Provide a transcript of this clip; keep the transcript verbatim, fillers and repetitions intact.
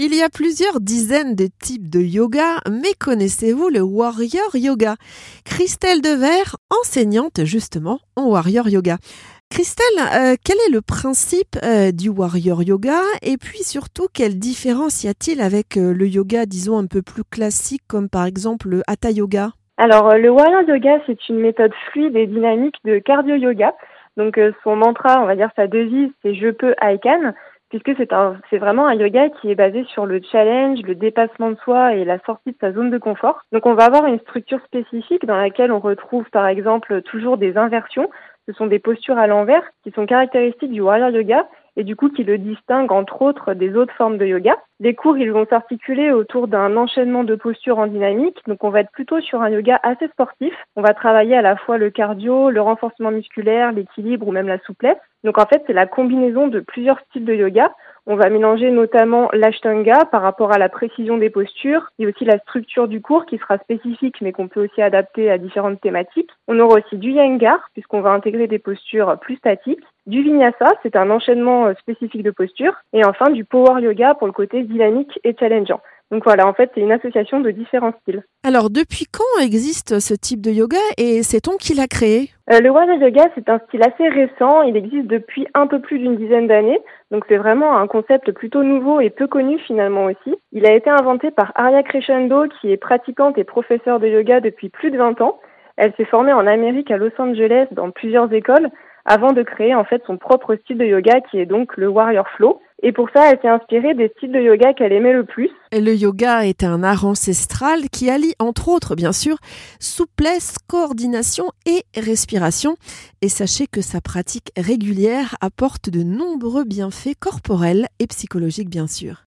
Il y a plusieurs dizaines de types de yoga, mais connaissez-vous le Warrior Yoga ? Christelle Devers, enseignante justement en Warrior Yoga. Christelle, euh, quel est le principe euh, du Warrior Yoga ? Et puis surtout, quelle différence y a-t-il avec euh, le yoga, disons, un peu plus classique, comme par exemple le Hatha Yoga ? Alors, le Warrior Yoga, c'est une méthode fluide et dynamique de cardio yoga. Donc, euh, son mantra, on va dire sa devise, c'est « Je peux, I can ». Puisque c'est un, c'est vraiment un yoga qui est basé sur le challenge, le dépassement de soi et la sortie de sa zone de confort. Donc on va avoir une structure spécifique dans laquelle on retrouve par exemple toujours des inversions. Ce sont des postures à l'envers qui sont caractéristiques du Warrior Yoga et du coup qui le distinguent entre autres des autres formes de yoga. Les cours, ils vont s'articuler autour d'un enchaînement de postures en dynamique. Donc on va être plutôt sur un yoga assez sportif. On va travailler à la fois le cardio, le renforcement musculaire, l'équilibre ou même la souplesse. Donc en fait, c'est la combinaison de plusieurs styles de yoga. On va mélanger notamment l'ashtanga par rapport à la précision des postures. Il y a aussi la structure du cours qui sera spécifique mais qu'on peut aussi adapter à différentes thématiques. On aura aussi du Iyengar puisqu'on va intégrer des postures plus statiques. Du vinyasa, c'est un enchaînement spécifique de postures. Et enfin du power yoga pour le côté dynamique et challengeant. Donc voilà, en fait, c'est une association de différents styles. Alors, depuis quand existe ce type de yoga et sait-on qui l'a créé ? euh, Le Warrior Yoga, c'est un style assez récent. Il existe depuis un peu plus d'une dizaine d'années. Donc, c'est vraiment un concept plutôt nouveau et peu connu finalement aussi. Il a été inventé par Aria Crescendo, qui est pratiquante et professeure de yoga depuis plus de vingt ans. Elle s'est formée en Amérique à Los Angeles dans plusieurs écoles avant de créer en fait son propre style de yoga qui est donc le Warrior Flow. Et pour ça, elle s'est inspirée des styles de yoga qu'elle aimait le plus. Et le yoga est un art ancestral qui allie, entre autres, bien sûr, souplesse, coordination et respiration. Et sachez que sa pratique régulière apporte de nombreux bienfaits corporels et psychologiques, bien sûr.